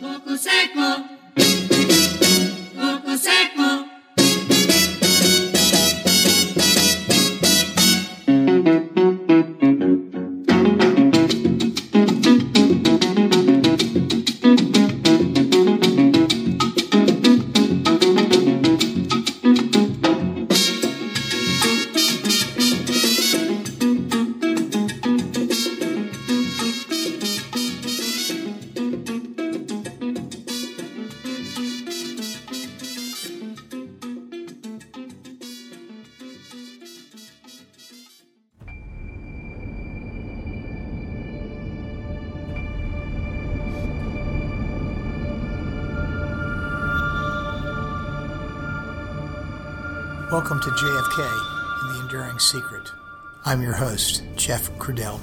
Poco seco, poco seco. Welcome to JFK and the Enduring Secret. I'm your host, Jeff Crudell.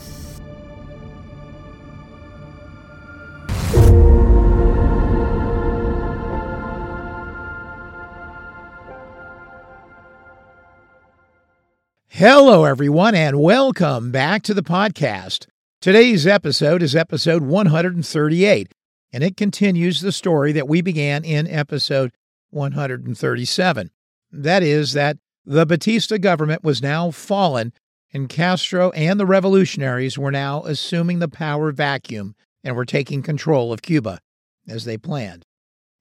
Hello, everyone, and welcome back to the podcast. Today's episode is episode 138, and it continues the story that we began in episode 137. That is, that the Batista government was now fallen, and Castro and the revolutionaries were now assuming the power vacuum and were taking control of Cuba, as they planned.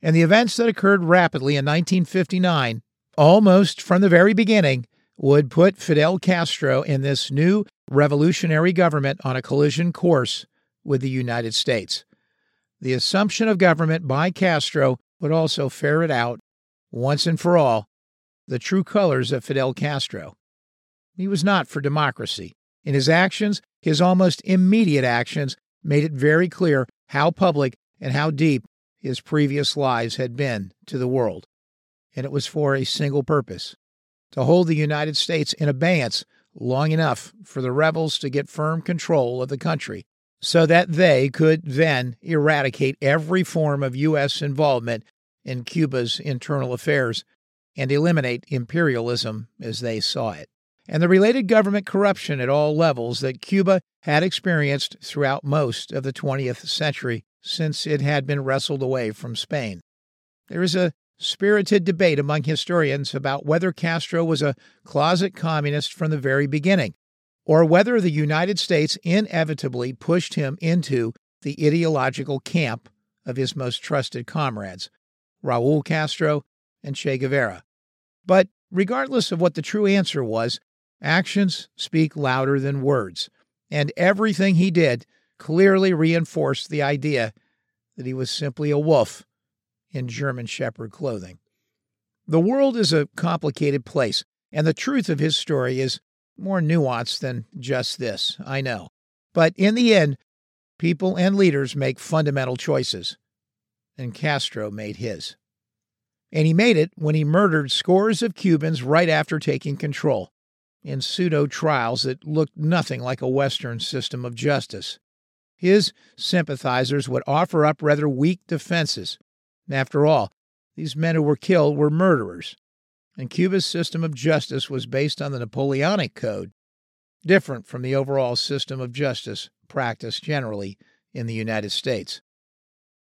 And the events that occurred rapidly in 1959, almost from the very beginning, would put Fidel Castro and this new revolutionary government on a collision course with the United States. The assumption of government by Castro would also ferret out, once and for all, the true colors of Fidel Castro. He was not for democracy. In his actions, his almost immediate actions, made it very clear how public and how deep his previous lies had been to the world. And it was for a single purpose: to hold the United States in abeyance long enough for the rebels to get firm control of the country, so that they could then eradicate every form of U.S. involvement in Cuba's internal affairs and eliminate imperialism as they saw it, and the related government corruption at all levels that Cuba had experienced throughout most of the 20th century since it had been wrestled away from Spain. There is a spirited debate among historians about whether Castro was a closet communist from the very beginning, or whether the United States inevitably pushed him into the ideological camp of his most trusted comrades, Raul Castro and Che Guevara. But regardless of what the true answer was, actions speak louder than words, and everything he did clearly reinforced the idea that he was simply a wolf in German shepherd clothing. The world is a complicated place, and the truth of his story is more nuanced than just this, I know. But in the end, people and leaders make fundamental choices, and Castro made his. And he made it when he murdered scores of Cubans right after taking control, in pseudo-trials that looked nothing like a Western system of justice. His sympathizers would offer up rather weak defenses. After all, these men who were killed were murderers, and Cuba's system of justice was based on the Napoleonic Code, different from the overall system of justice practiced generally in the United States.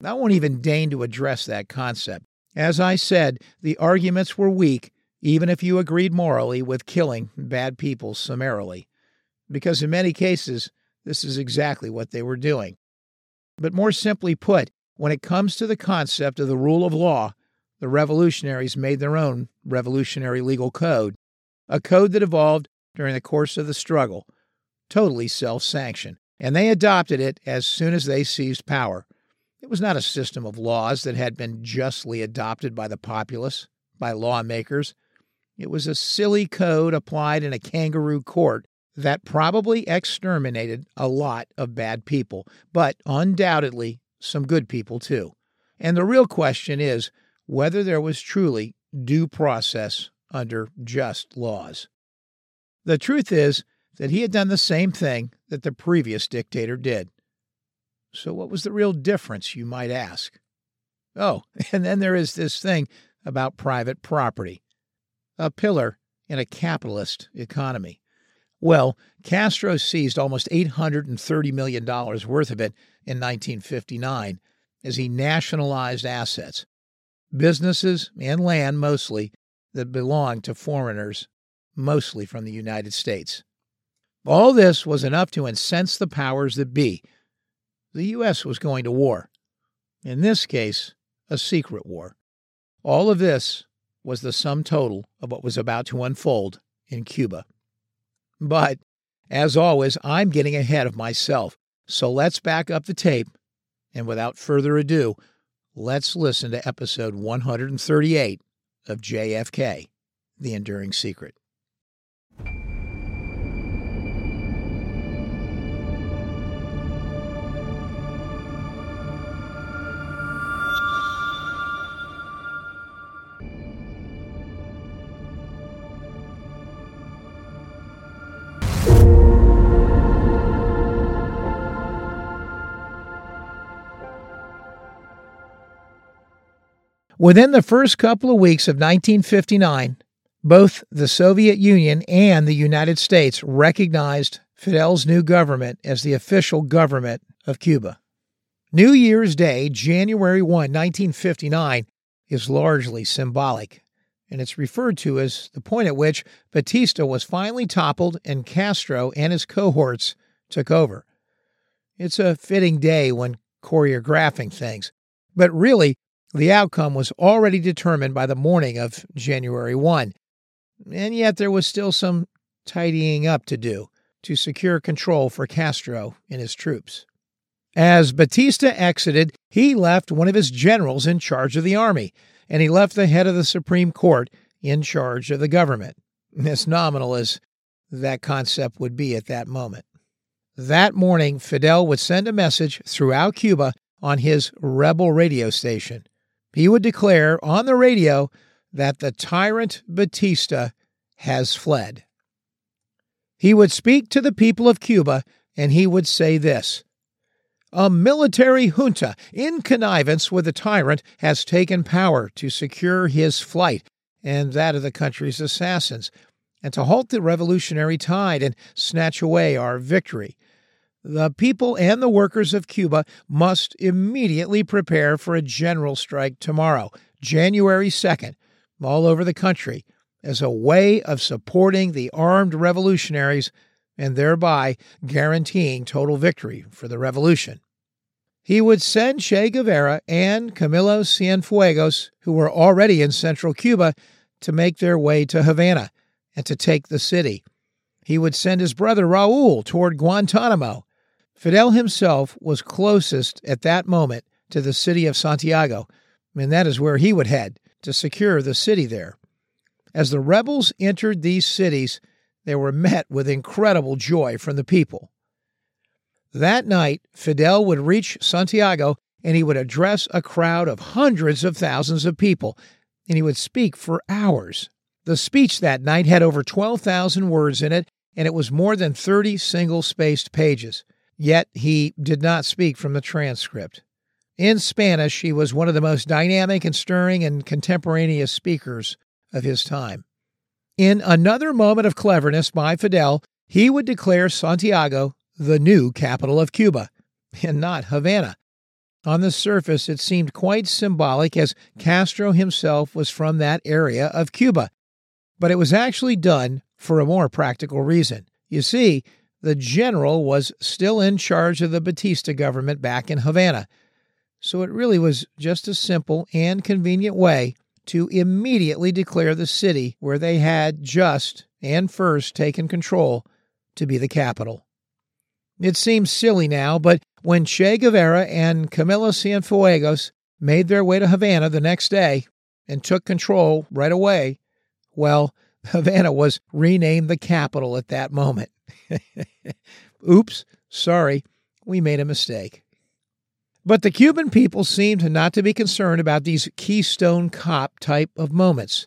I won't even deign to address that concept. As I said, the arguments were weak, even if you agreed morally with killing bad people summarily, because in many cases, this is exactly what they were doing. But more simply put, when it comes to the concept of the rule of law, the revolutionaries made their own revolutionary legal code, a code that evolved during the course of the struggle, totally self-sanctioned, and they adopted it as soon as they seized power. It was not a system of laws that had been justly adopted by the populace, by lawmakers. It was a silly code applied in a kangaroo court that probably exterminated a lot of bad people, but undoubtedly some good people too. And the real question is whether there was truly due process under just laws. The truth is that he had done the same thing that the previous dictator did. So what was the real difference, you might ask? Oh, and then there is this thing about private property, a pillar in a capitalist economy. Well, Castro seized almost $830 million worth of it in 1959, as he nationalized assets, businesses and land mostly that belonged to foreigners, mostly from the United States. All this was enough to incense the powers that be. The U.S. was going to war. In this case, a secret war. All of this was the sum total of what was about to unfold in Cuba. But, as always, I'm getting ahead of myself, so let's back up the tape, and without further ado, let's listen to episode 138 of JFK, The Enduring Secret. Within the first couple of weeks of 1959, both the Soviet Union and the United States recognized Fidel's new government as the official government of Cuba. New Year's Day, January 1, 1959, is largely symbolic, and it's referred to as the point at which Batista was finally toppled and Castro and his cohorts took over. It's a fitting day when choreographing things, but really, the outcome was already determined by the morning of January 1, and yet there was still some tidying up to do to secure control for Castro and his troops. As Batista exited, he left one of his generals in charge of the army, and he left the head of the Supreme Court in charge of the government, as nominal as that concept would be at that moment. That morning, Fidel would send a message throughout Cuba on his rebel radio station. He would declare on the radio that the tyrant Batista has fled. He would speak to the people of Cuba, and he would say this: "A military junta in connivance with the tyrant has taken power to secure his flight and that of the country's assassins, and to halt the revolutionary tide and snatch away our victory. The people and the workers of Cuba must immediately prepare for a general strike tomorrow, January 2nd, all over the country, as a way of supporting the armed revolutionaries and thereby guaranteeing total victory for the revolution." He would send Che Guevara and Camilo Cienfuegos, who were already in central Cuba, to make their way to Havana and to take the city. He would send his brother Raul toward Guantanamo. Fidel himself was closest at that moment to the city of Santiago, and that is where he would head to secure the city there. As the rebels entered these cities, they were met with incredible joy from the people. That night, Fidel would reach Santiago, and he would address a crowd of hundreds of thousands of people, and he would speak for hours. The speech that night had over 12,000 words in it, and it was more than 30 single-spaced pages. Yet he did not speak from the transcript. In Spanish, he was one of the most dynamic and stirring and contemporaneous speakers of his time. In another moment of cleverness by Fidel, he would declare Santiago the new capital of Cuba, and not Havana. On the surface, it seemed quite symbolic, as Castro himself was from that area of Cuba. But it was actually done for a more practical reason. You see, the general was still in charge of the Batista government back in Havana, so it really was just a simple and convenient way to immediately declare the city where they had just and first taken control to be the capital. It seems silly now, but when Che Guevara and Camilo Cienfuegos made their way to Havana the next day and took control right away, well, Havana was renamed the capital at that moment. Oops, sorry, we made a mistake. But the Cuban people seemed not to be concerned about these Keystone Cop type of moments.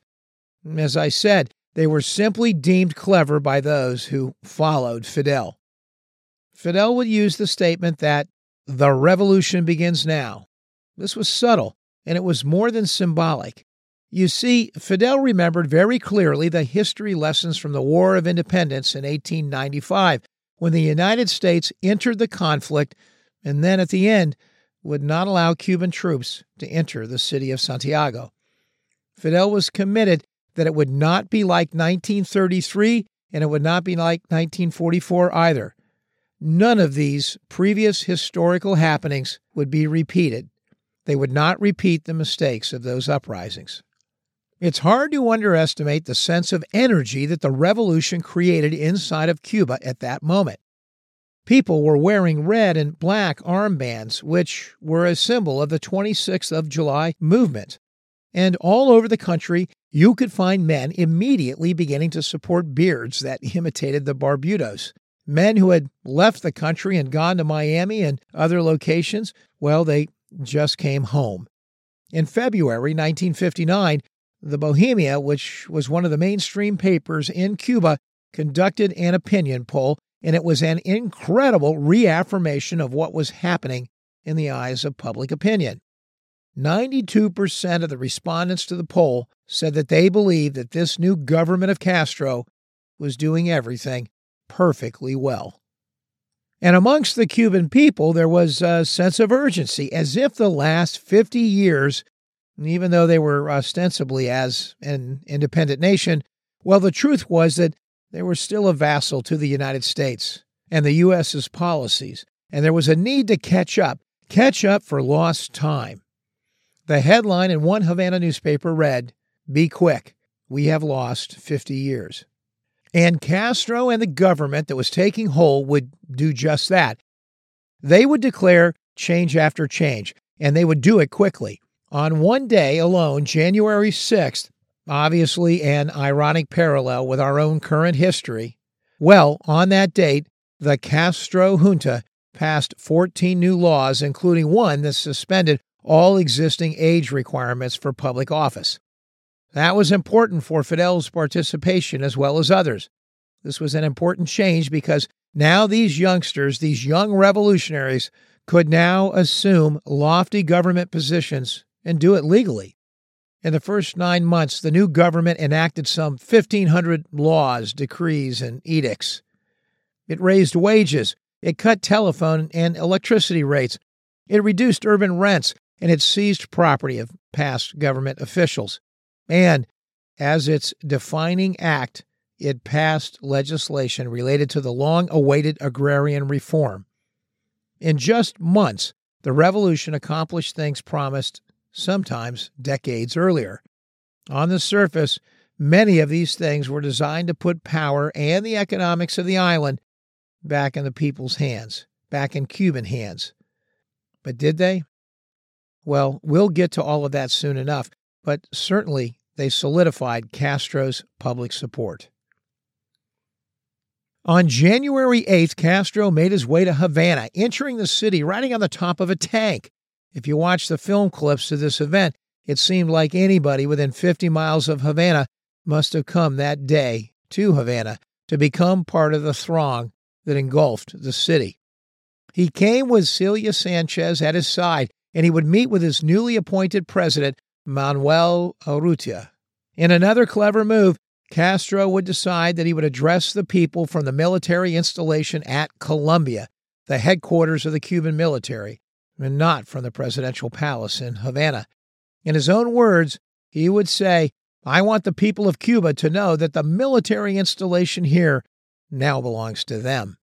As I said, they were simply deemed clever by those who followed Fidel. Fidel would use the statement that the revolution begins now. This was subtle, and it was more than symbolic. You see, Fidel remembered very clearly the history lessons from the War of Independence in 1895, when the United States entered the conflict, and then at the end, would not allow Cuban troops to enter the city of Santiago. Fidel was committed that it would not be like 1933, and it would not be like 1944 either. None of these previous historical happenings would be repeated. They would not repeat the mistakes of those uprisings. It's hard to underestimate the sense of energy that the revolution created inside of Cuba at that moment. People were wearing red and black armbands, which were a symbol of the 26th of July movement. And all over the country, you could find men immediately beginning to support beards that imitated the Barbudos. Men who had left the country and gone to Miami and other locations, well, they just came home. In February 1959, the Bohemia, which was one of the mainstream papers in Cuba, conducted an opinion poll, and it was an incredible reaffirmation of what was happening in the eyes of public opinion. 92% of the respondents to the poll said that they believed that this new government of Castro was doing everything perfectly well. And amongst the Cuban people, there was a sense of urgency, as if the last 50 years, even though they were ostensibly as an independent nation, well, the truth was that they were still a vassal to the United States and the U.S.'s policies, and there was a need to catch up for lost time. The headline in one Havana newspaper read, "Be quick, we have lost 50 years." And Castro and the government that was taking hold would do just that. They would declare change after change, and they would do it quickly. On one day alone, January 6th, obviously an ironic parallel with our own current history, well, on that date, the Castro junta passed 14 new laws, including one that suspended all existing age requirements for public office. That was important for Fidel's participation as well as others. This was an important change because now these youngsters, these young revolutionaries, could now assume lofty government positions and do it legally. In the first 9 months, the new government enacted some 1,500 laws, decrees, and edicts. It raised wages, it cut telephone and electricity rates, it reduced urban rents, and it seized property of past government officials. And, as its defining act, it passed legislation related to the long-awaited agrarian reform. In just months, the revolution accomplished things promised sometimes decades earlier. On the surface, many of these things were designed to put power and the economics of the island back in the people's hands, back in Cuban hands. But did they? Well, we'll get to all of that soon enough, but certainly they solidified Castro's public support. On January 8th, Castro made his way to Havana, entering the city riding on the top of a tank. If you watch the film clips of this event, it seemed like anybody within 50 miles of Havana must have come that day to Havana to become part of the throng that engulfed the city. He came with Celia Sanchez at his side, and he would meet with his newly appointed president, Manuel Urrutia. In another clever move, Castro would decide that he would address the people from the military installation at Colombia, the headquarters of the Cuban military, and not from the presidential palace in Havana. In his own words, he would say, "I want the people of Cuba to know that the military installation here now belongs to them."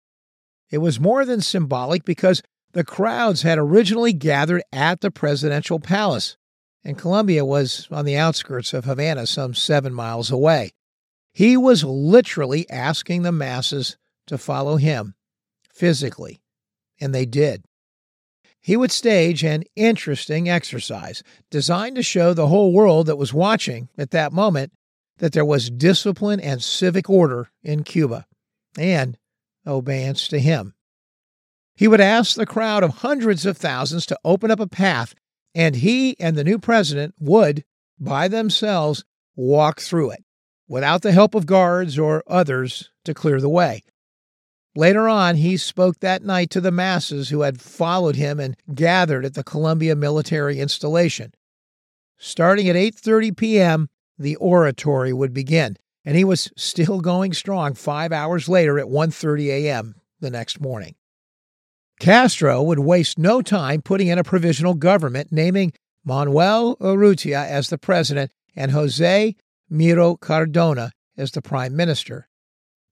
It was more than symbolic because the crowds had originally gathered at the presidential palace, and Colombia was on the outskirts of Havana some 7 miles away. He was literally asking the masses to follow him physically, and they did. He would stage an interesting exercise designed to show the whole world that was watching at that moment that there was discipline and civic order in Cuba, and obedience to him. He would ask the crowd of hundreds of thousands to open up a path, and he and the new president would, by themselves, walk through it, without the help of guards or others to clear the way. Later on, he spoke that night to the masses who had followed him and gathered at the Colombia military installation. Starting at 8:30 p.m., the oratory would begin, and he was still going strong 5 hours later at 1:30 a.m. the next morning. Castro would waste no time putting in a provisional government, naming Manuel Urrutia as the president and José Miró Cardona as the prime minister.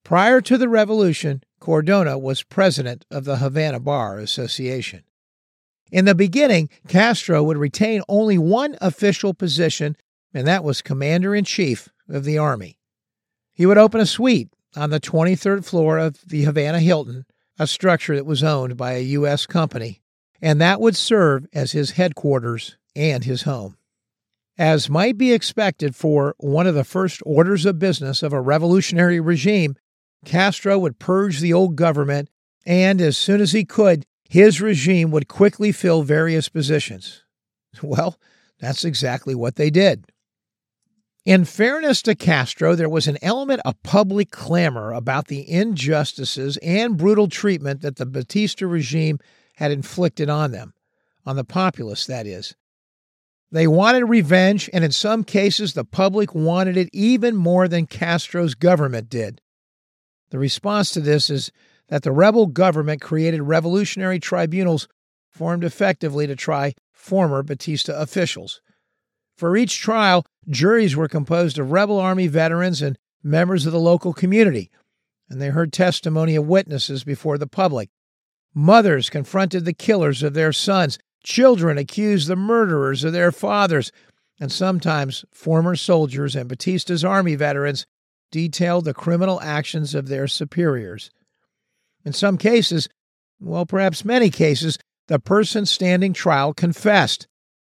Prior to the revolution, Cardona was president of the Havana Bar Association. In the beginning, Castro would retain only one official position, and that was commander-in-chief of the army. He would open a suite on the 23rd floor of the Havana Hilton, a structure that was owned by a U.S. company, and that would serve as his headquarters and his home. As might be expected for one of the first orders of business of a revolutionary regime, Castro would purge the old government, and as soon as he could, his regime would quickly fill various positions. Well, that's exactly what they did. In fairness to Castro, there was an element of public clamor about the injustices and brutal treatment that the Batista regime had inflicted on them, on the populace, that is. They wanted revenge, and in some cases the public wanted it even more than Castro's government did. The response to this is that the rebel government created revolutionary tribunals formed effectively to try former Batista officials. For each trial, juries were composed of rebel army veterans and members of the local community, and they heard testimony of witnesses before the public. Mothers confronted the killers of their sons, children accused the murderers of their fathers, and sometimes former soldiers and Batista's army veterans detailed the criminal actions of their superiors. In some cases, well, perhaps many cases, the person standing trial confessed,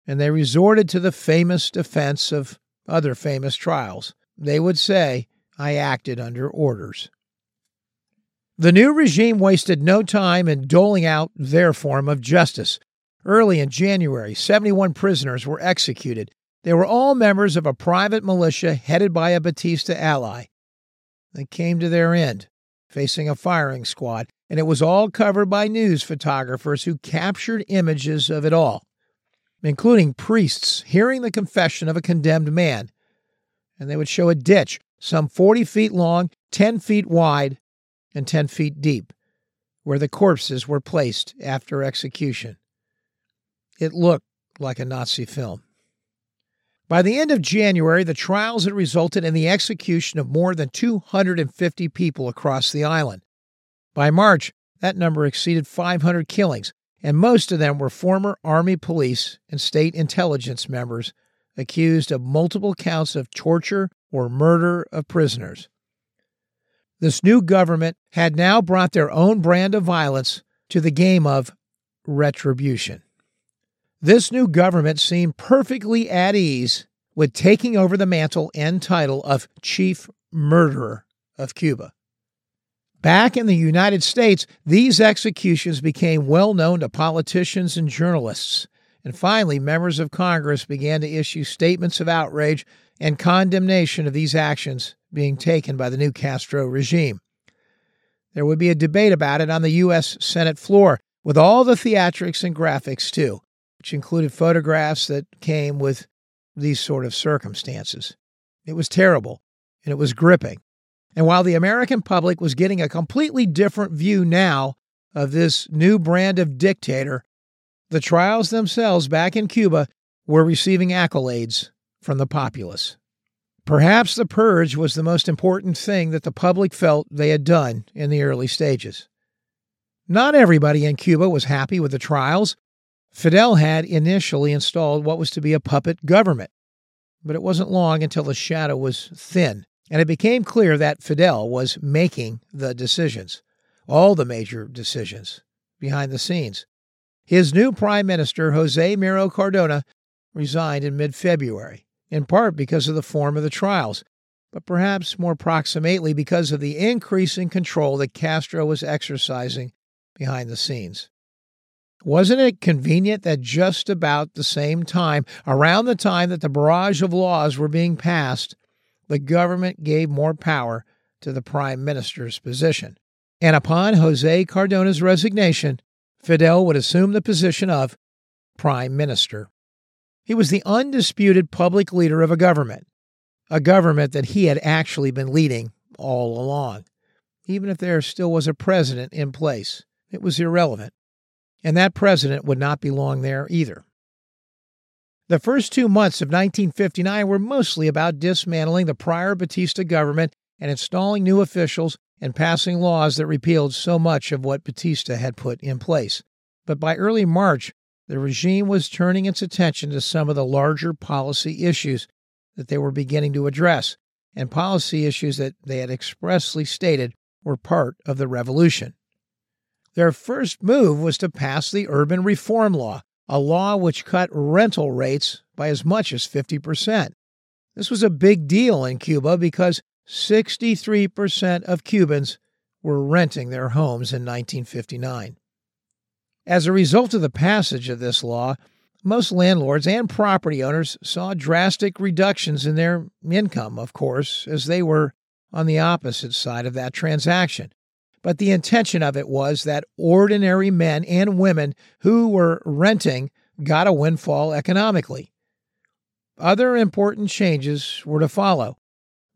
and they resorted to the famous defense of other famous trials. They would say, "I acted under orders." The new regime wasted no time in doling out their form of justice. Early in January, 71 prisoners were executed. They were all members of a private militia headed by a Batista ally. They came to their end, facing a firing squad, and it was all covered by news photographers who captured images of it all, including priests hearing the confession of a condemned man. And they would show a ditch some 40 feet long, 10 feet wide, and 10 feet deep, where the corpses were placed after execution. It looked like a Nazi film. By the end of January, the trials had resulted in the execution of more than 250 people across the island. By March, that number exceeded 500 killings, and most of them were former Army police and state intelligence members accused of multiple counts of torture or murder of prisoners. This new government had now brought their own brand of violence to the game of retribution. This new government seemed perfectly at ease with taking over the mantle and title of Chief Murderer of Cuba. Back in the United States, these executions became well known to politicians and journalists, and finally members of Congress began to issue statements of outrage and condemnation of these actions being taken by the new Castro regime. There would be a debate about it on the U.S. Senate floor, with all the theatrics and graphics too, which included photographs that came with these sort of circumstances. It was terrible, and it was gripping. And while the American public was getting a completely different view now of this new brand of dictator, the trials themselves back in Cuba were receiving accolades from the populace. Perhaps the purge was the most important thing that the public felt they had done in the early stages. Not everybody in Cuba was happy with the trials. Fidel had initially installed what was to be a puppet government, but it wasn't long until the shadow was thin, and it became clear that Fidel was making the decisions, all the major decisions, behind the scenes. His new prime minister, José Miró Cardona, resigned in mid-February, in part because of the form of the trials, but perhaps more proximately because of the increase in control that Castro was exercising behind the scenes. Wasn't it convenient that just about the same time, around the time that the barrage of laws were being passed, the government gave more power to the prime minister's position? And upon José Cardona's resignation, Fidel would assume the position of prime minister. He was the undisputed public leader of a government that he had actually been leading all along. Even if there still was a president in place, it was irrelevant. and that president would not be long there either. The first 2 months of 1959 were mostly about dismantling the prior Batista government and installing new officials and passing laws that repealed so much of what Batista had put in place. But by early March, the regime was turning its attention to some of the larger policy issues that they were beginning to address, and policy issues that they had expressly stated were part of the revolution. Their first move was to pass the Urban Reform Law, a law which cut rental rates by as much as 50%. This was a big deal in Cuba because 63% of Cubans were renting their homes in 1959. As a result of the passage of this law, most landlords and property owners saw drastic reductions in their income, of course, as they were on the opposite side of that transaction. But the intention of it was that ordinary men and women who were renting got a windfall economically. Other important changes were to follow.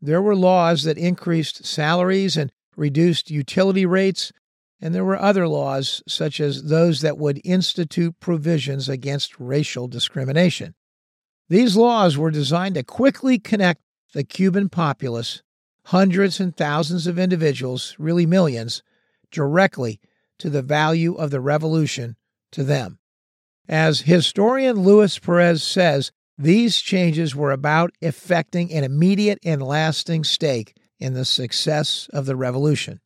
There were laws that increased salaries and reduced utility rates, and there were other laws, such as those that would institute provisions against racial discrimination. These laws were designed to quickly connect the Cuban populace, hundreds and thousands of individuals, really millions, directly to the value of the revolution to them. As historian Luis Perez says, these changes were about effecting an immediate and lasting stake in the success of the revolution.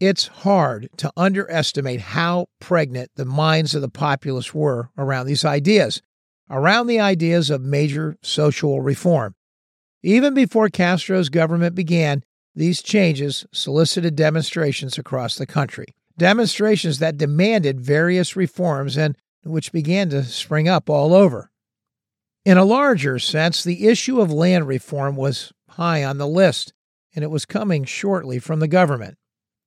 It's hard to underestimate how pregnant the minds of the populace were around the ideas of major social reform. Even before Castro's government began, these changes solicited demonstrations across the country, demonstrations that demanded various reforms and which began to spring up all over. In a larger sense, the issue of land reform was high on the list, and it was coming shortly from the government.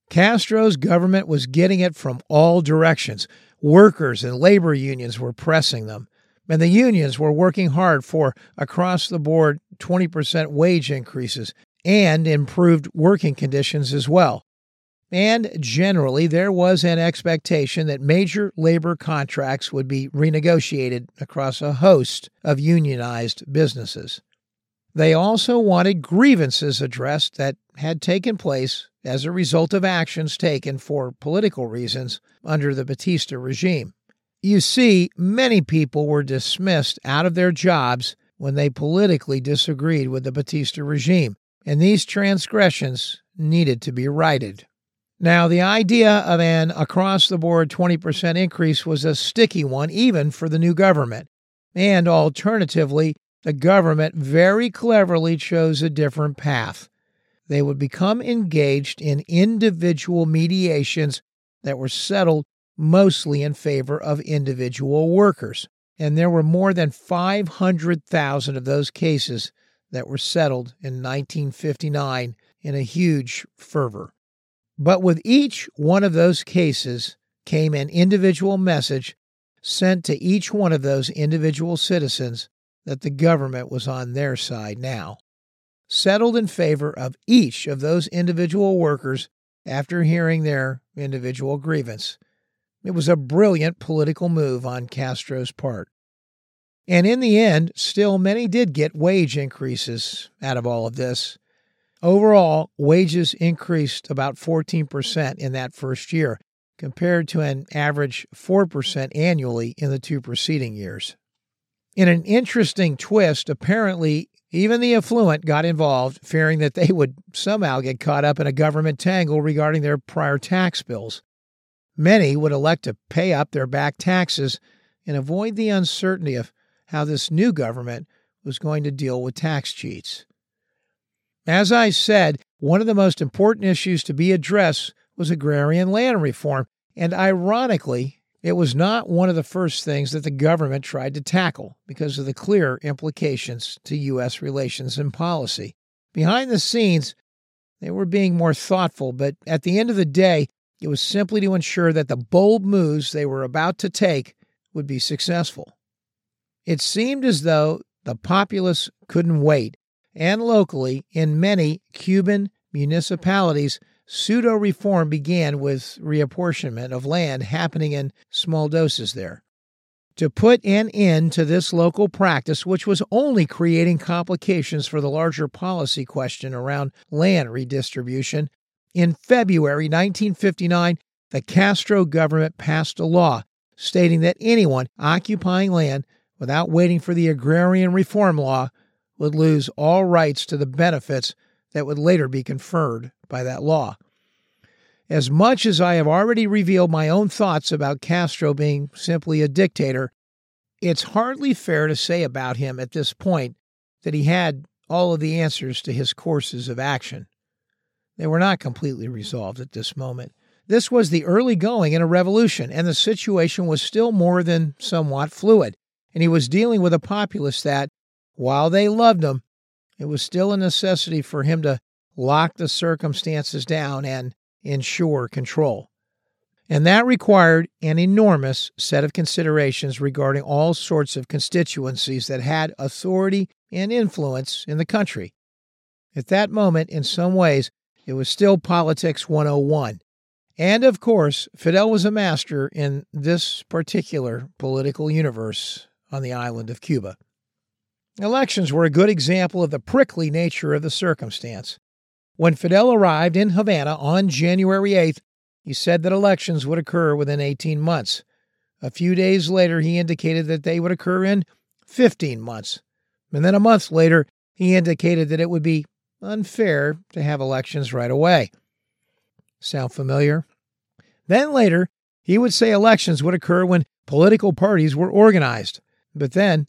Castro's government was getting it from all directions. Workers and labor unions were pressing them, and the unions were working hard for across-the-board 20% wage increases and improved working conditions as well. And generally, there was an expectation that major labor contracts would be renegotiated across a host of unionized businesses. They also wanted grievances addressed that had taken place as a result of actions taken for political reasons under the Batista regime. You see, many people were dismissed out of their jobs when they politically disagreed with the Batista regime, and these transgressions needed to be righted. Now, the idea of an across-the-board 20% increase was a sticky one even for the new government, and alternatively, the government very cleverly chose a different path. They would become engaged in individual mediations that were settled mostly in favor of individual workers. And there were more than 500,000 of those cases that were settled in 1959 in a huge fervor. But with each one of those cases came an individual message sent to each one of those individual citizens that the government was on their side now. Settled in favor of each of those individual workers after hearing their individual grievance. It was a brilliant political move on Castro's part. And in the end, still many did get wage increases out of all of this. Overall, wages increased about 14% in that first year, compared to an average 4% annually in the two preceding years. In an interesting twist, apparently, even the affluent got involved, fearing that they would somehow get caught up in a government tangle regarding their prior tax bills. Many would elect to pay up their back taxes and avoid the uncertainty of how this new government was going to deal with tax cheats. As I said, one of the most important issues to be addressed was agrarian land reform, and ironically, it was not one of the first things that the government tried to tackle because of the clear implications to U.S. relations and policy. Behind the scenes, they were being more thoughtful, but at the end of the day, it was simply to ensure that the bold moves they were about to take would be successful. It seemed as though the populace couldn't wait, and locally, in many Cuban municipalities, Pseudo-reform began with reapportionment of land happening in small doses there. To put an end to this local practice, which was only creating complications for the larger policy question around land redistribution, in February 1959, the Castro government passed a law stating that anyone occupying land without waiting for the agrarian reform law would lose all rights to the benefits that would later be conferred by that law. As much as I have already revealed my own thoughts about Castro being simply a dictator, it's hardly fair to say about him at this point that he had all of the answers to his courses of action. They were not completely resolved at this moment. This was the early going in a revolution, and the situation was still more than somewhat fluid, and he was dealing with a populace that, while they loved him, it was still a necessity for him to lock the circumstances down and ensure control. And that required an enormous set of considerations regarding all sorts of constituencies that had authority and influence in the country. At that moment, in some ways, it was still Politics 101. And of course, Fidel was a master in this particular political universe on the island of Cuba. Elections were a good example of the prickly nature of the circumstance. When Fidel arrived in Havana on January 8th, he said that elections would occur within 18 months. A few days later, he indicated that they would occur in 15 months. And then a month later, he indicated that it would be unfair to have elections right away. Sound familiar? Then later, he would say elections would occur when political parties were organized. But then,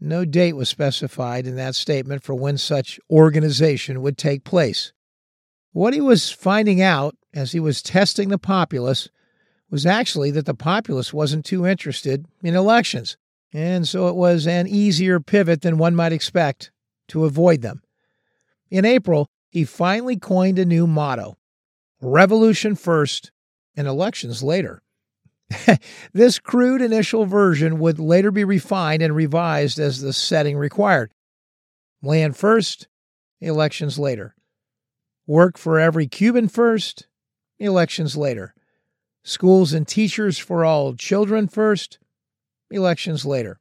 no date was specified in that statement for when such organization would take place. What he was finding out as he was testing the populace was actually that the populace wasn't too interested in elections, and so it was an easier pivot than one might expect to avoid them. In April, he finally coined a new motto: revolution first and elections later. This crude initial version would later be refined and revised as the setting required. Land first, elections later. Work for every Cuban first, elections later. Schools and teachers for all children first, elections later.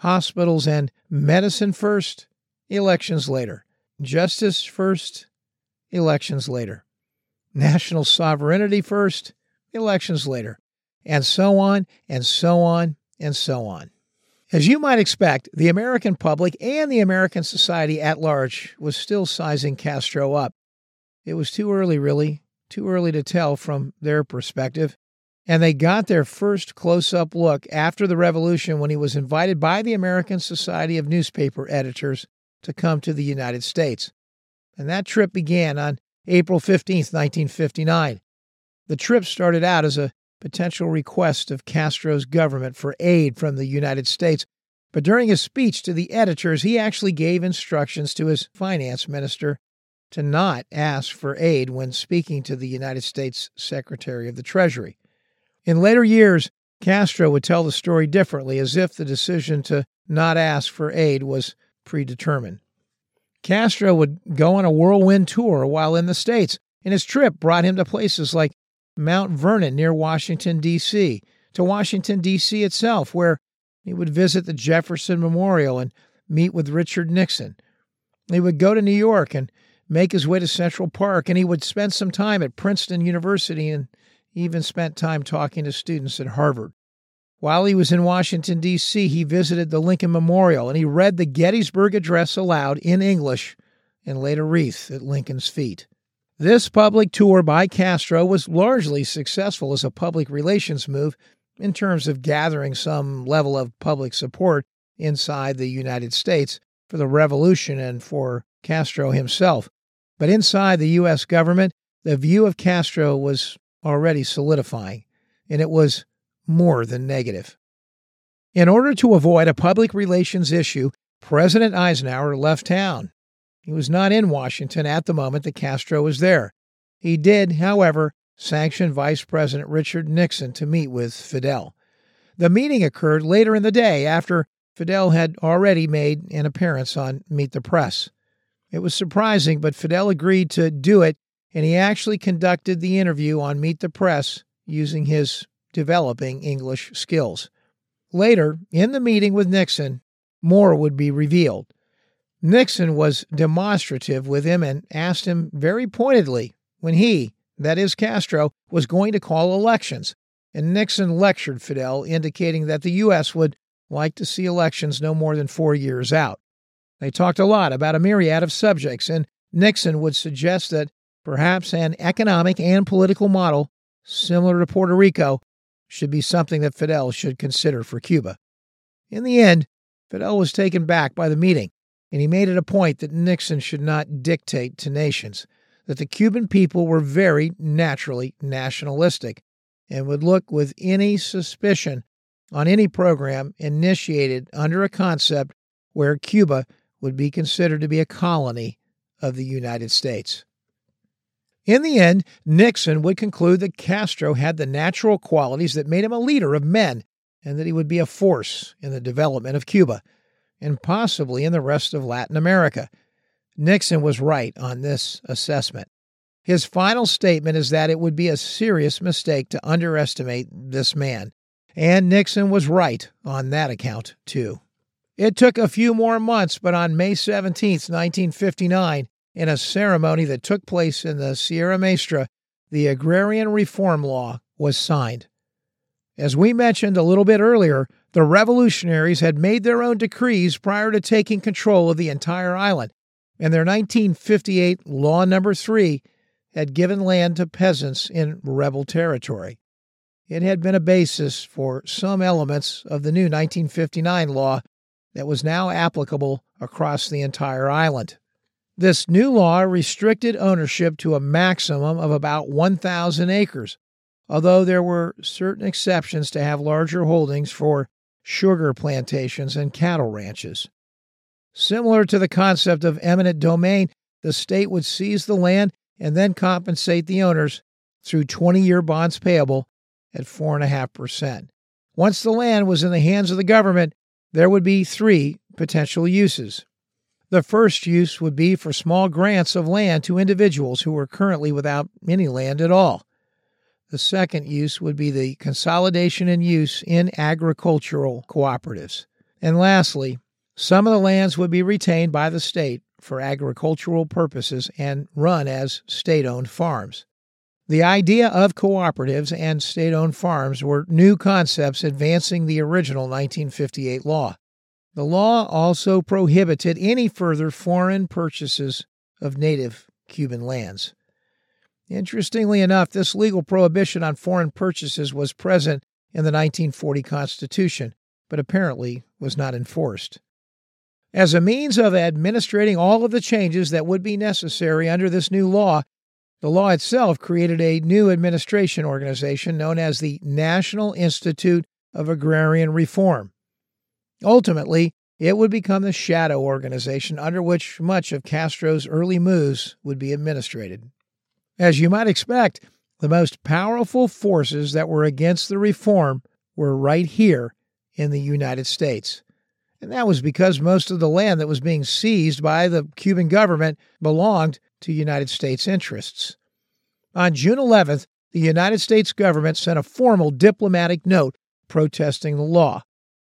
Hospitals and medicine first, elections later. Justice first, elections later. National sovereignty first, elections later. And so on, and so on, and so on. As you might expect, the American public and the American society at large was still sizing Castro up. It was too early, really, too early to tell from their perspective. And they got their first close-up look after the revolution when he was invited by the American Society of Newspaper Editors to come to the United States. And that trip began on April 15, 1959. The trip started out as a potential request of Castro's government for aid from the United States. But during his speech to the editors, he actually gave instructions to his finance minister to not ask for aid when speaking to the United States Secretary of the Treasury. In later years, Castro would tell the story differently, as if the decision to not ask for aid was predetermined. Castro would go on a whirlwind tour while in the States, and his trip brought him to places like Mount Vernon near Washington, D.C., to Washington, D.C. itself, where he would visit the Jefferson Memorial and meet with Richard Nixon. He would go to New York and make his way to Central Park, and he would spend some time at Princeton University and even spent time talking to students at Harvard. While he was in Washington, D.C., he visited the Lincoln Memorial, and he read the Gettysburg Address aloud in English and laid a wreath at Lincoln's feet. This public tour by Castro was largely successful as a public relations move in terms of gathering some level of public support inside the United States for the revolution and for Castro himself. But inside the U.S. government, the view of Castro was already solidifying, and it was more than negative. In order to avoid a public relations issue, President Eisenhower left town. He was not in Washington at the moment that Castro was there. He did, however, sanction Vice President Richard Nixon to meet with Fidel. The meeting occurred later in the day after Fidel had already made an appearance on Meet the Press. It was surprising, but Fidel agreed to do it and he actually conducted the interview on Meet the Press using his developing English skills. Later, in the meeting with Nixon, more would be revealed. Nixon was demonstrative with him and asked him very pointedly when he, that is Castro, was going to call elections, and Nixon lectured Fidel, indicating that the U.S. would like to see elections no more than 4 years out. They talked a lot about a myriad of subjects, and Nixon would suggest that perhaps an economic and political model similar to Puerto Rico should be something that Fidel should consider for Cuba. In the end, Fidel was taken back by the meeting, and he made it a point that Nixon should not dictate to nations, that the Cuban people were very naturally nationalistic and would look with any suspicion on any program initiated under a concept where Cuba would be considered to be a colony of the United States. In the end, Nixon would conclude that Castro had the natural qualities that made him a leader of men and that he would be a force in the development of Cuba and possibly in the rest of Latin America. Nixon was right on this assessment. His final statement is that it would be a serious mistake to underestimate this man, and Nixon was right on that account, too. It took a few more months, but on May 17, 1959, in a ceremony that took place in the Sierra Maestra, the Agrarian Reform Law was signed. As we mentioned a little bit earlier, the revolutionaries had made their own decrees prior to taking control of the entire island, and their 1958 Law No. 3 had given land to peasants in rebel territory. It had been a basis for some elements of the new 1959 law that was now applicable across the entire island. This new law restricted ownership to a maximum of about 1,000 acres, although there were certain exceptions to have larger holdings for sugar plantations and cattle ranches. Similar to the concept of eminent domain, the state would seize the land and then compensate the owners through 20-year bonds payable at 4.5%. Once the land was in the hands of the government, there would be three potential uses. The first use would be for small grants of land to individuals who were currently without any land at all. The second use would be the consolidation and use in agricultural cooperatives. And lastly, some of the lands would be retained by the state for agricultural purposes and run as state-owned farms. The idea of cooperatives and state-owned farms were new concepts advancing the original 1958 law. The law also prohibited any further foreign purchases of native Cuban lands. Interestingly enough, this legal prohibition on foreign purchases was present in the 1940 Constitution, but apparently was not enforced. As a means of administrating all of the changes that would be necessary under this new law, the law itself created a new administration organization known as the National Institute of Agrarian Reform. Ultimately, it would become the shadow organization under which much of Castro's early moves would be administrated. As you might expect, the most powerful forces that were against the reform were right here in the United States. And that was because most of the land that was being seized by the Cuban government belonged to United States interests. On June 11th, the United States government sent a formal diplomatic note protesting the law.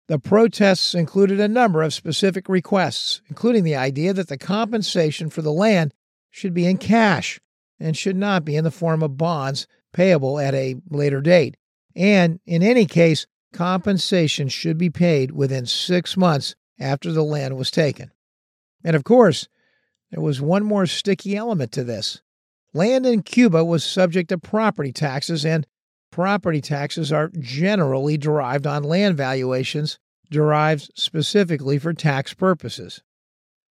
The protests included a number of specific requests, including the idea that the compensation for the land should be in cash and should not be in the form of bonds payable at a later date. And in any case, compensation should be paid within 6 months after the land was taken. And of course, there was one more sticky element to this. Land in Cuba was subject to property taxes, and property taxes are generally derived on land valuations derived specifically for tax purposes.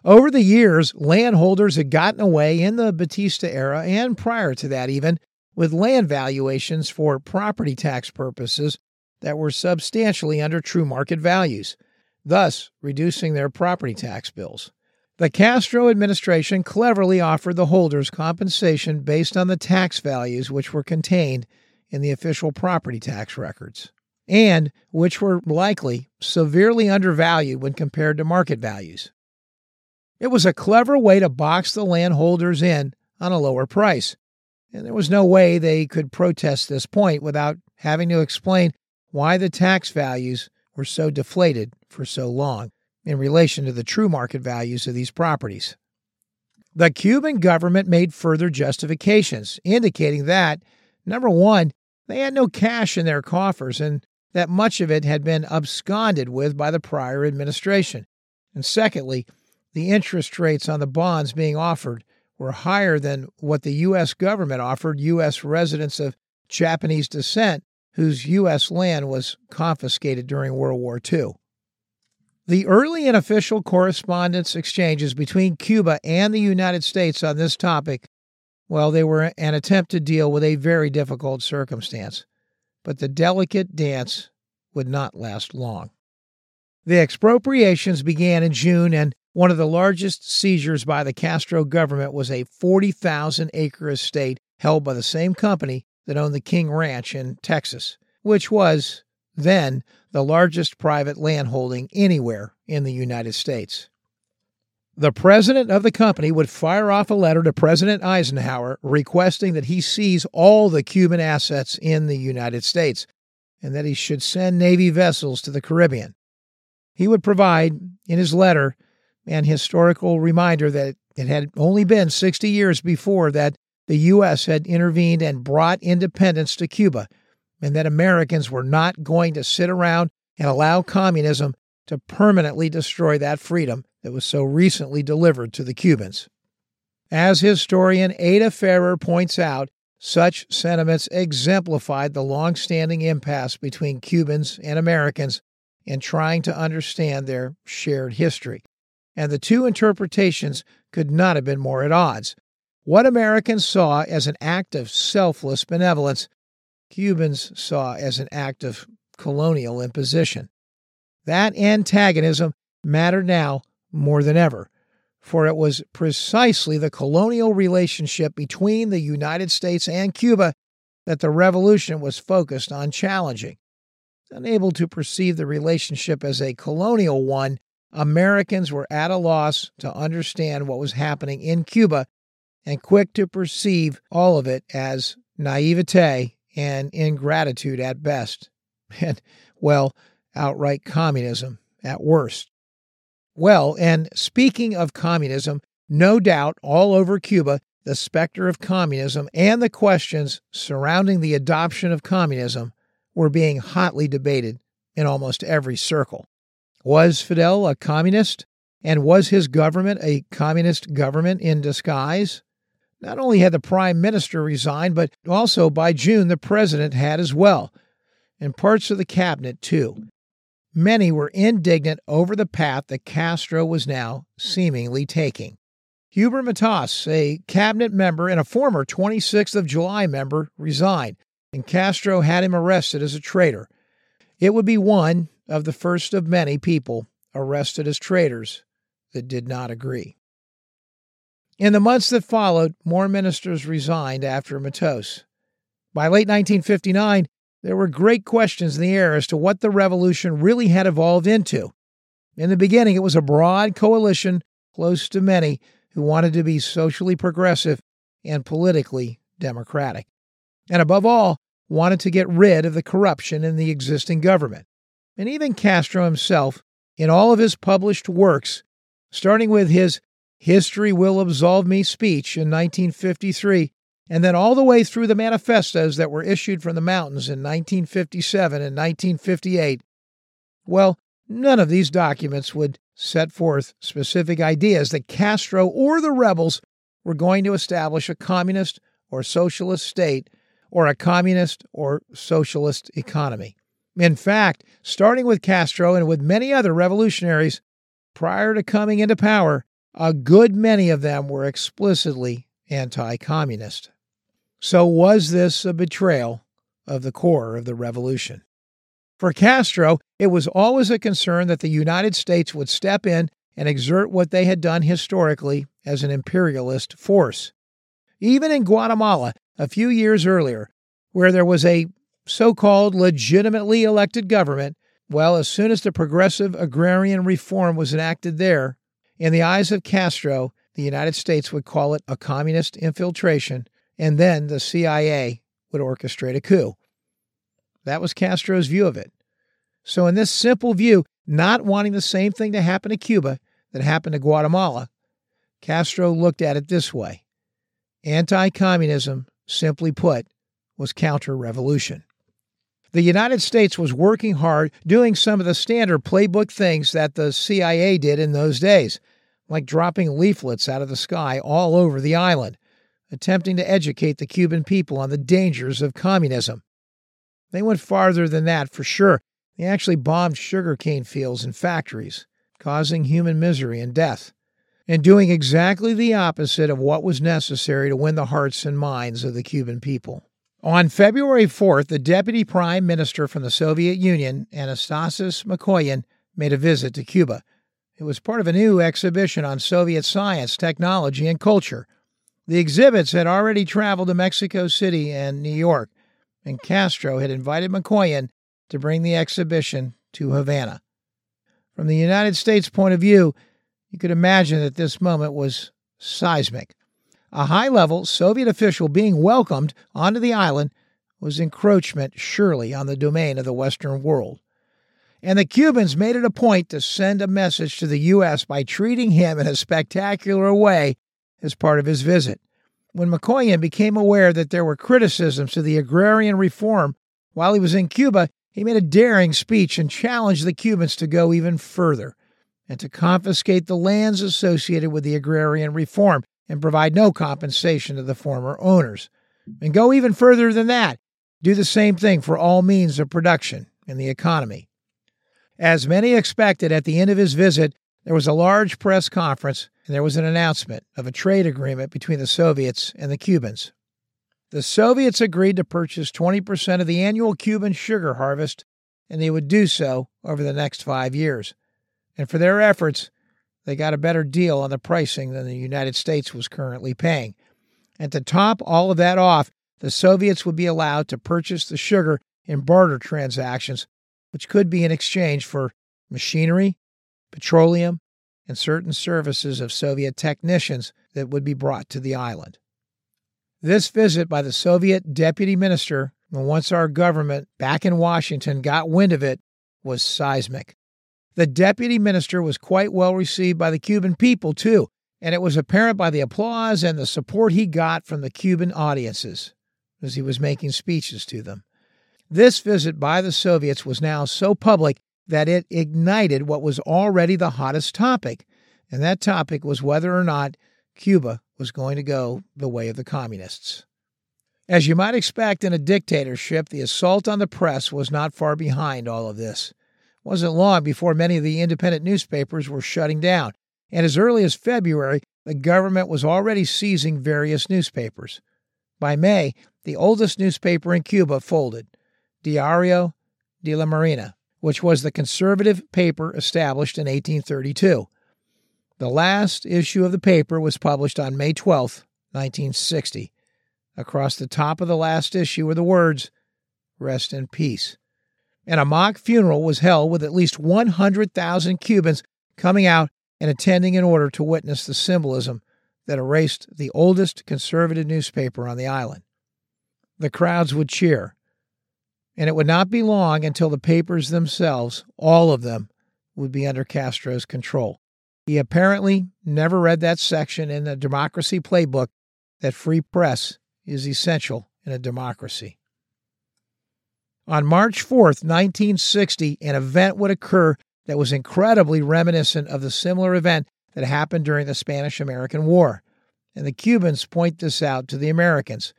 Over the years, landholders had gotten away in the Batista era and prior to that even with land valuations for property tax purposes that were substantially under true market values, thus reducing their property tax bills. The Castro administration cleverly offered the holders compensation based on the tax values which were contained in the official property tax records, and which were likely severely undervalued when compared to market values. It was a clever way to box the landholders in on a lower price, And there was no way they could protest this point without having to explain why the tax values were so deflated for so long in relation to the true market values of these properties. The Cuban government made further justifications, indicating that, number one, they had no cash in their coffers and that much of it had been absconded with by the prior administration. And secondly, the interest rates on the bonds being offered were higher than what the U.S. government offered U.S. residents of Japanese descent whose U.S. land was confiscated during World War II. The early and official correspondence exchanges between Cuba and the United States on this topic, well, they were an attempt to deal with a very difficult circumstance. But the delicate dance would not last long. The expropriations began in June, and one of the largest seizures by the Castro government was a 40,000-acre estate held by the same company that owned the King Ranch in Texas, which was, then, the largest private landholding anywhere in the United States. The president of the company would fire off a letter to President Eisenhower requesting that he seize all the Cuban assets in the United States and that he should send Navy vessels to the Caribbean. He would provide, in his letter, an historical reminder that it had only been 60 years before that the U.S. had intervened and brought independence to Cuba, and that Americans were not going to sit around and allow communism to permanently destroy that freedom that was so recently delivered to the Cubans. As historian Ada Ferrer points out, such sentiments exemplified the long-standing impasse between Cubans and Americans in trying to understand their shared history. And the two interpretations could not have been more at odds. What Americans saw as an act of selfless benevolence, Cubans saw as an act of colonial imposition. That antagonism mattered now more than ever, for it was precisely the colonial relationship between the United States and Cuba that the revolution was focused on challenging. Unable to perceive the relationship as a colonial one, Americans were at a loss to understand what was happening in Cuba and quick to perceive all of it as naivete and ingratitude at best, and, well, outright communism at worst. Well, and speaking of communism, no doubt all over Cuba, the specter of communism and the questions surrounding the adoption of communism were being hotly debated in almost every circle. Was Fidel a communist? And was his government a communist government in disguise? Not only had the prime minister resigned, but also by June the president had as well, and parts of the cabinet too. Many were indignant over the path that Castro was now seemingly taking. Huber Matos, a cabinet member and a former 26th of July member, resigned, and Castro had him arrested as a traitor. It would be one of the first of many people arrested as traitors that did not agree. In the months that followed, more ministers resigned after Matos. By late 1959, there were great questions in the air as to what the revolution really had evolved into. In the beginning, it was a broad coalition close to many who wanted to be socially progressive and politically democratic, and above all, wanted to get rid of the corruption in the existing government. And even Castro himself, in all of his published works, starting with his History Will Absolve Me speech in 1953, and then all the way through the manifestos that were issued from the mountains in 1957 and 1958, well, none of these documents would set forth specific ideas that Castro or the rebels were going to establish a communist or socialist state or a communist or socialist economy. In fact, starting with Castro and with many other revolutionaries, prior to coming into power, a good many of them were explicitly anti-communist. So was this a betrayal of the core of the revolution? For Castro, it was always a concern that the United States would step in and exert what they had done historically as an imperialist force. Even in Guatemala, a few years earlier, where there was a so-called legitimately elected government, well, as soon as the progressive agrarian reform was enacted there, in the eyes of Castro, the United States would call it a communist infiltration and then the CIA would orchestrate a coup. That was Castro's view of it. So in this simple view, not wanting the same thing to happen to Cuba that happened to Guatemala, Castro looked at it this way. Anti-communism, simply put, was counter-revolution. The United States was working hard, doing some of the standard playbook things that the CIA did in those days, like dropping leaflets out of the sky all over the island, attempting to educate the Cuban people on the dangers of communism. They went farther than that, for sure. They actually bombed sugarcane fields and factories, causing human misery and death, and doing exactly the opposite of what was necessary to win the hearts and minds of the Cuban people. On February 4th, the Deputy Prime Minister from the Soviet Union, Anastas Mikoyan, made a visit to Cuba. It was part of a new exhibition on Soviet science, technology, and culture. The exhibits had already traveled to Mexico City and New York, and Castro had invited Mikoyan to bring the exhibition to Havana. From the United States point of view, you could imagine that this moment was seismic. A high-level Soviet official being welcomed onto the island was encroachment, surely, on the domain of the Western world. And the Cubans made it a point to send a message to the U.S. by treating him in a spectacular way as part of his visit. When Mikoyan became aware that there were criticisms to the agrarian reform while he was in Cuba, he made a daring speech and challenged the Cubans to go even further and to confiscate the lands associated with the agrarian reform and provide no compensation to the former owners. And go even further than that. Do the same thing for all means of production in the economy. As many expected, at the end of his visit, there was a large press conference and there was an announcement of a trade agreement between the Soviets and the Cubans. The Soviets agreed to purchase 20% of the annual Cuban sugar harvest, and they would do so over the next 5 years. And for their efforts, they got a better deal on the pricing than the United States was currently paying. And to top all of that off, the Soviets would be allowed to purchase the sugar in barter transactions, which could be in exchange for machinery, petroleum, and certain services of Soviet technicians that would be brought to the island. This visit by the Soviet deputy minister, and once our government back in Washington got wind of it, was seismic. The deputy minister was quite well received by the Cuban people, too, and it was apparent by the applause and the support he got from the Cuban audiences as he was making speeches to them. This visit by the Soviets was now so public that it ignited what was already the hottest topic, and that topic was whether or not Cuba was going to go the way of the communists. As you might expect in a dictatorship, the assault on the press was not far behind all of this. It wasn't long before many of the independent newspapers were shutting down, and as early as February, the government was already seizing various newspapers. By May, the oldest newspaper in Cuba folded, Diario de la Marina, which was the conservative paper established in 1832. The last issue of the paper was published on May 12, 1960. Across the top of the last issue were the words, "Rest in peace." And a mock funeral was held with at least 100,000 Cubans coming out and attending in order to witness the symbolism that erased the oldest conservative newspaper on the island. The crowds would cheer, and it would not be long until the papers themselves, all of them, would be under Castro's control. He apparently never read that section in the Democracy Playbook that free press is essential in a democracy. On March 4th, 1960, an event would occur that was incredibly reminiscent of the similar event that happened during the Spanish-American War. And the Cubans point this out to the Americans.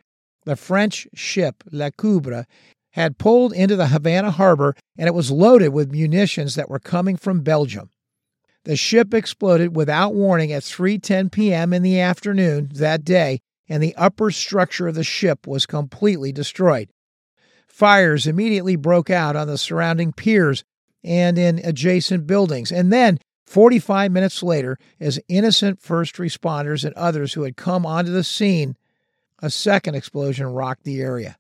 The French ship La Coubre had pulled into the Havana harbor, and it was loaded with munitions that were coming from Belgium. The ship exploded without warning at 3:10 p.m. in the afternoon that day, and the upper structure of the ship was completely destroyed. Fires immediately broke out on the surrounding piers and in adjacent buildings. And then, 45 minutes later, as innocent first responders and others who had come onto the scene, a second explosion rocked the area.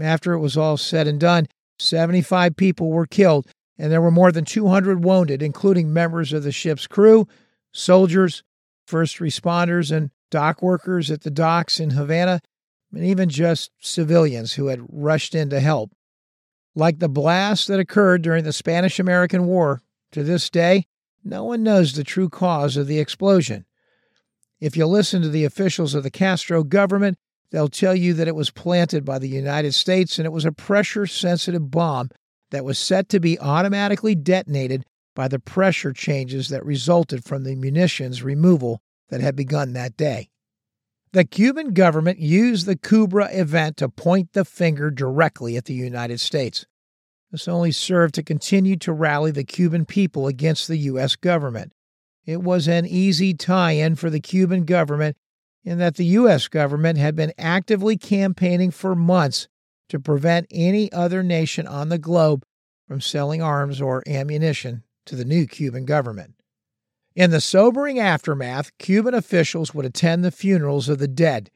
After it was all said and done, 75 people were killed, and there were more than 200 wounded, including members of the ship's crew, soldiers, first responders, and dock workers at the docks in Havana, and even just civilians who had rushed in to help. Like the blast that occurred during the Spanish-American War, to this day, no one knows the true cause of the explosion. If you listen to the officials of the Castro government, they'll tell you that it was planted by the United States and it was a pressure-sensitive bomb that was set to be automatically detonated by the pressure changes that resulted from the munitions removal that had begun that day. The Cuban government used the Cuba event to point the finger directly at the United States. This only served to continue to rally the Cuban people against the U.S. government. It was an easy tie-in for the Cuban government in that the U.S. government had been actively campaigning for months to prevent any other nation on the globe from selling arms or ammunition to the new Cuban government. In the sobering aftermath, Cuban officials would attend the funerals of the dead,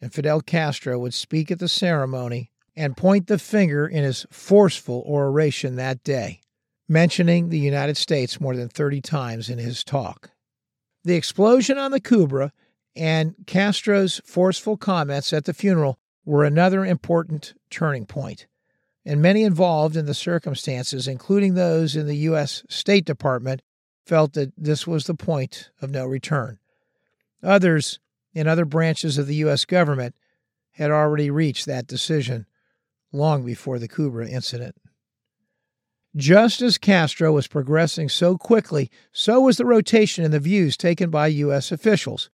and Fidel Castro would speak at the ceremony and point the finger in his forceful oration that day, mentioning the United States more than 30 times in his talk. The explosion on the Coubre and Castro's forceful comments at the funeral were another important turning point, and many involved in the circumstances, including those in the U.S. State Department, felt that this was the point of no return. Others in other branches of the U.S. government had already reached that decision long before the Coubre incident. Just as Castro was progressing so quickly, so was the rotation in the views taken by U.S. officials.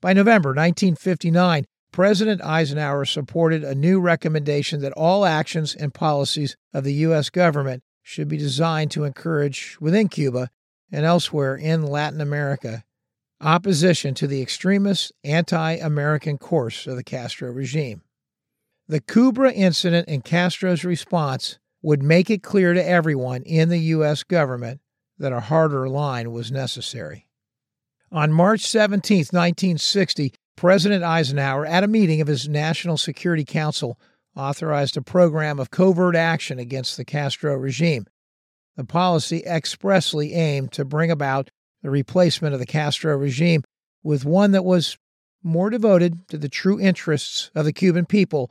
By November 1959, President Eisenhower supported a new recommendation that all actions and policies of the U.S. government should be designed to encourage, within Cuba and elsewhere in Latin America, opposition to the extremist anti-American course of the Castro regime. The Coubre incident and Castro's response would make it clear to everyone in the U.S. government that a harder line was necessary. On March 17, 1960, President Eisenhower, at a meeting of his National Security Council, authorized a program of covert action against the Castro regime. The policy expressly aimed to bring about the replacement of the Castro regime with one that was more devoted to the true interests of the Cuban people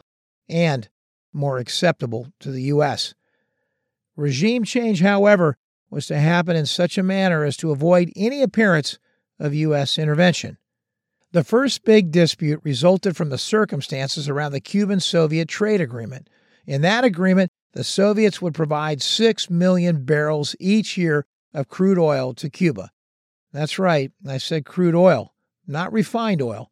and more acceptable to the U.S. Regime change, however, was to happen in such a manner as to avoid any appearance of U.S. intervention. The first big dispute resulted from the circumstances around the Cuban-Soviet trade agreement. In that agreement, the Soviets would provide 6 million barrels each year of crude oil to Cuba. That's right, I said crude oil, not refined oil.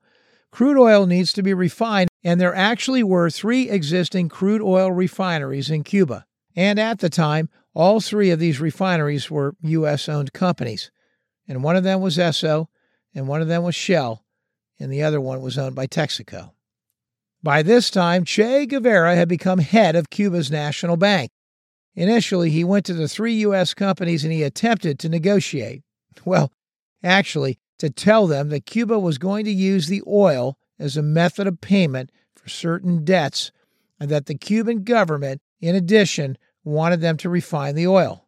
Crude oil needs to be refined, and there actually were 3 existing crude oil refineries in Cuba. And at the time, all 3 of these refineries were U.S.-owned companies. And one of them was Esso, and one of them was Shell, and the other one was owned by Texaco. By this time, Che Guevara had become head of Cuba's National Bank. Initially, he went to the 3 U.S. companies and he attempted to negotiate. Well, actually, to tell them that Cuba was going to use the oil as a method of payment for certain debts and that the Cuban government, in addition, wanted them to refine the oil.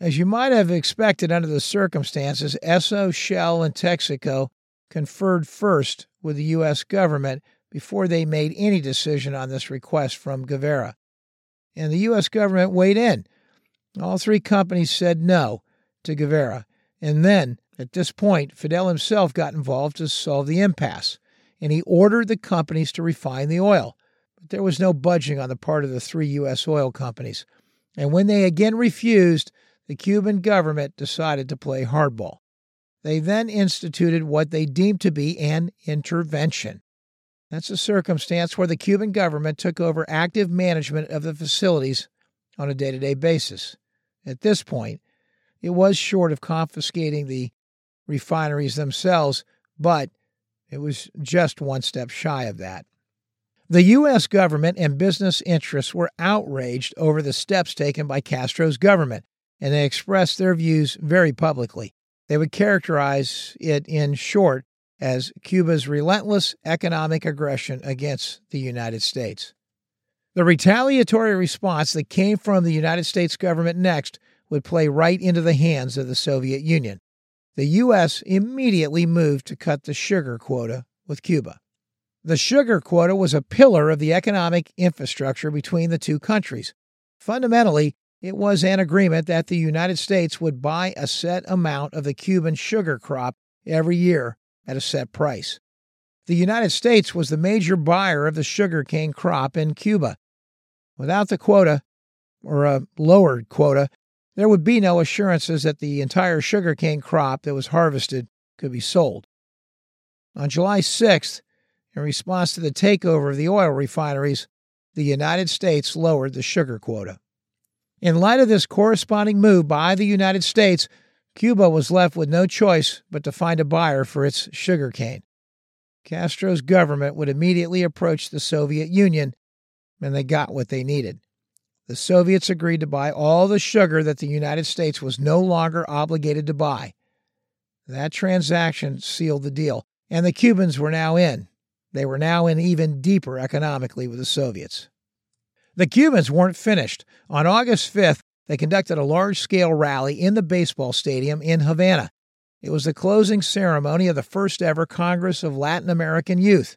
As you might have expected under the circumstances, Esso, Shell, and Texaco conferred first with the U.S. government before they made any decision on this request from Guevara. And the U.S. government weighed in. All 3 companies said no to Guevara. And then, at this point, Fidel himself got involved to solve the impasse, and he ordered the companies to refine the oil. But there was no budging on the part of the 3 U.S. oil companies. And when they again refused, the Cuban government decided to play hardball. They then instituted what they deemed to be an intervention. That's a circumstance where the Cuban government took over active management of the facilities on a day-to-day basis. At this point, it was short of confiscating the refineries themselves, but it was just one step shy of that. The U.S. government and business interests were outraged over the steps taken by Castro's government, and they expressed their views very publicly. They would characterize it, in short, as Cuba's relentless economic aggression against the United States. The retaliatory response that came from the United States government next would play right into the hands of the Soviet Union. The U.S. immediately moved to cut the sugar quota with Cuba. The sugar quota was a pillar of the economic infrastructure between the two countries. Fundamentally, it was an agreement that the United States would buy a set amount of the Cuban sugar crop every year at a set price. The United States was the major buyer of the sugarcane crop in Cuba. Without the quota, or a lowered quota, there would be no assurances that the entire sugarcane crop that was harvested could be sold. On July 6th, in response to the takeover of the oil refineries, the United States lowered the sugar quota. In light of this corresponding move by the United States, Cuba was left with no choice but to find a buyer for its sugarcane. Castro's government would immediately approach the Soviet Union, and they got what they needed. The Soviets agreed to buy all the sugar that the United States was no longer obligated to buy. That transaction sealed the deal, and the Cubans were now in. They were now in even deeper economically with the Soviets. The Cubans weren't finished. On August 5th, they conducted a large-scale rally in the baseball stadium in Havana. It was the closing ceremony of the first-ever Congress of Latin American Youth.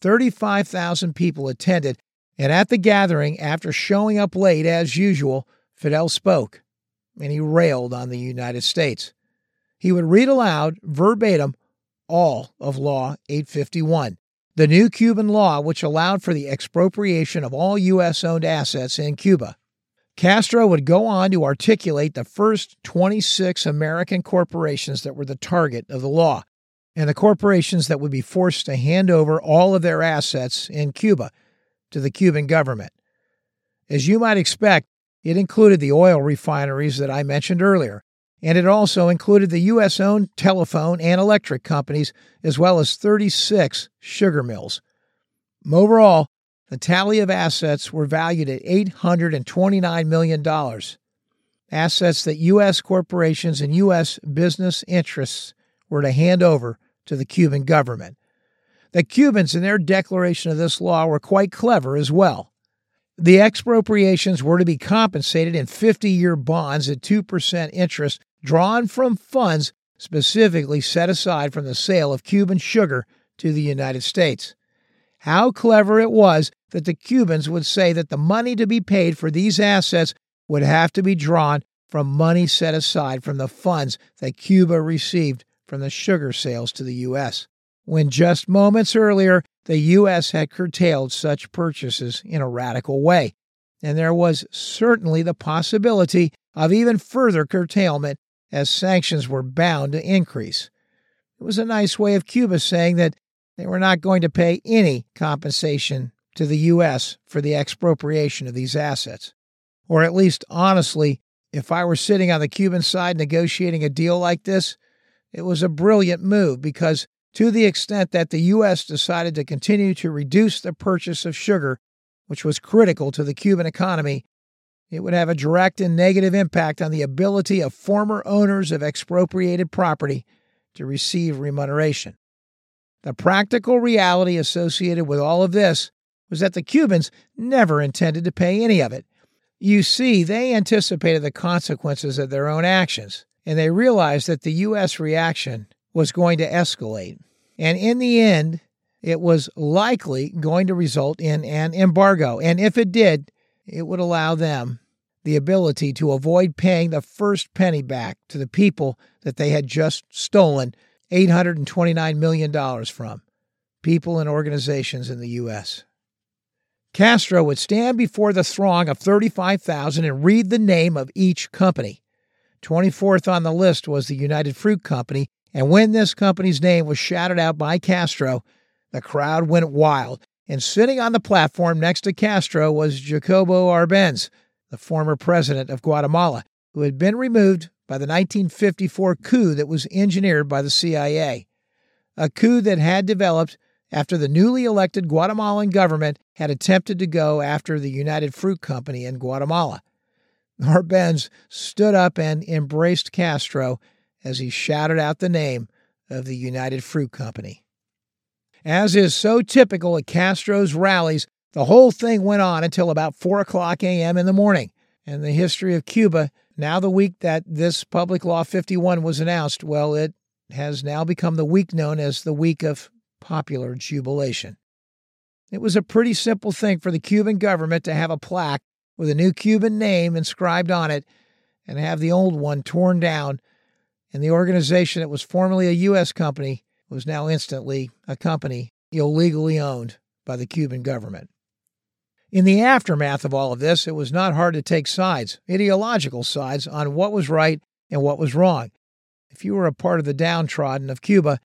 35,000 people attended, and at the gathering, after showing up late as usual, Fidel spoke, and he railed on the United States. He would read aloud, verbatim, all of Law 851, the new Cuban law which allowed for the expropriation of all U.S.-owned assets in Cuba. Castro would go on to articulate the first 26 American corporations that were the target of the law, and the corporations that would be forced to hand over all of their assets in Cuba to the Cuban government. As you might expect, it included the oil refineries that I mentioned earlier, and it also included the U.S.-owned telephone and electric companies, as well as 36 sugar mills. Overall, the tally of assets were valued at $829 million, assets that U.S. corporations and U.S. business interests were to hand over to the Cuban government. The Cubans, in their declaration of this law, were quite clever as well. The expropriations were to be compensated in 50-year bonds at 2% interest drawn from funds specifically set aside from the sale of Cuban sugar to the United States. How clever it was that the Cubans would say that the money to be paid for these assets would have to be drawn from money set aside from the funds that Cuba received from the sugar sales to the U.S., when just moments earlier the U.S. had curtailed such purchases in a radical way. And there was certainly the possibility of even further curtailment as sanctions were bound to increase. It was a nice way of Cuba saying that they were not going to pay any compensation to the U.S. for the expropriation of these assets. Or at least, honestly, if I were sitting on the Cuban side negotiating a deal like this, it was a brilliant move, because to the extent that the U.S. decided to continue to reduce the purchase of sugar, which was critical to the Cuban economy, it would have a direct and negative impact on the ability of former owners of expropriated property to receive remuneration. The practical reality associated with all of this was that the Cubans never intended to pay any of it. You see, they anticipated the consequences of their own actions, and they realized that the U.S. reaction was going to escalate. And in the end, it was likely going to result in an embargo. And if it did, it would allow them the ability to avoid paying the first penny back to the people that they had just stolen $829 million from, people and organizations in the U.S. Castro would stand before the throng of 35,000 and read the name of each company. 24th on the list was the United Fruit Company, and when this company's name was shouted out by Castro, the crowd went wild, and sitting on the platform next to Castro was Jacobo Arbenz, the former president of Guatemala, who had been removed by the 1954 coup that was engineered by the CIA, a coup that had developed after the newly elected Guatemalan government had attempted to go after the United Fruit Company in Guatemala. Arbenz stood up and embraced Castro as he shouted out the name of the United Fruit Company. As is so typical at Castro's rallies, the whole thing went on until about 4 o'clock a.m. in the morning, and the history of Cuba, now the week that this Public Law 51 was announced, well, it has now become the week known as the Week of Popular Jubilation. It was a pretty simple thing for the Cuban government to have a plaque with a new Cuban name inscribed on it and have the old one torn down, and the organization that was formerly a U.S. company was now instantly a company illegally owned by the Cuban government. In the aftermath of all of this, it was not hard to take sides, ideological sides, on what was right and what was wrong. If you were a part of the downtrodden of Cuba,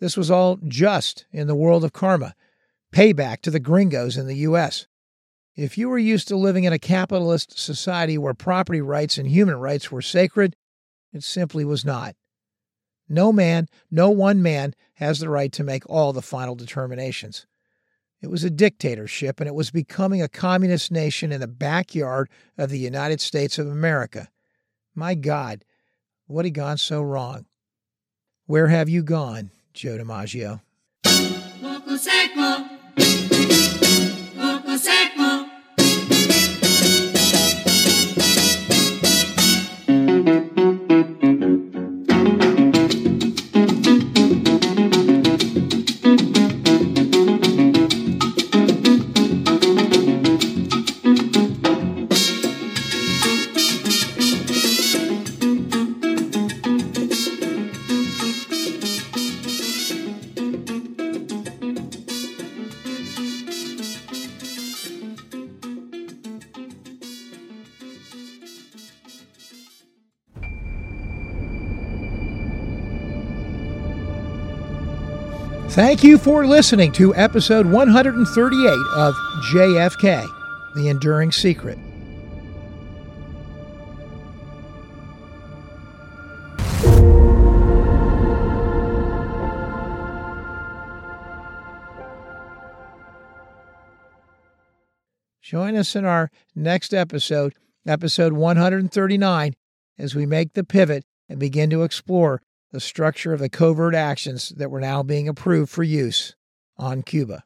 this was all just in the world of karma, payback to the gringos in the U.S. If you were used to living in a capitalist society where property rights and human rights were sacred, it simply was not. No man, no one man, has the right to make all the final determinations. It was a dictatorship, and it was becoming a communist nation in the backyard of the United States of America. My God, what had gone so wrong? Where have you gone, Joe DiMaggio? Thank you for listening to episode 138 of JFK, The Enduring Secret. Join us in our next episode, episode 139, as we make the pivot and begin to explore the structure of the covert actions that were now being approved for use on Cuba.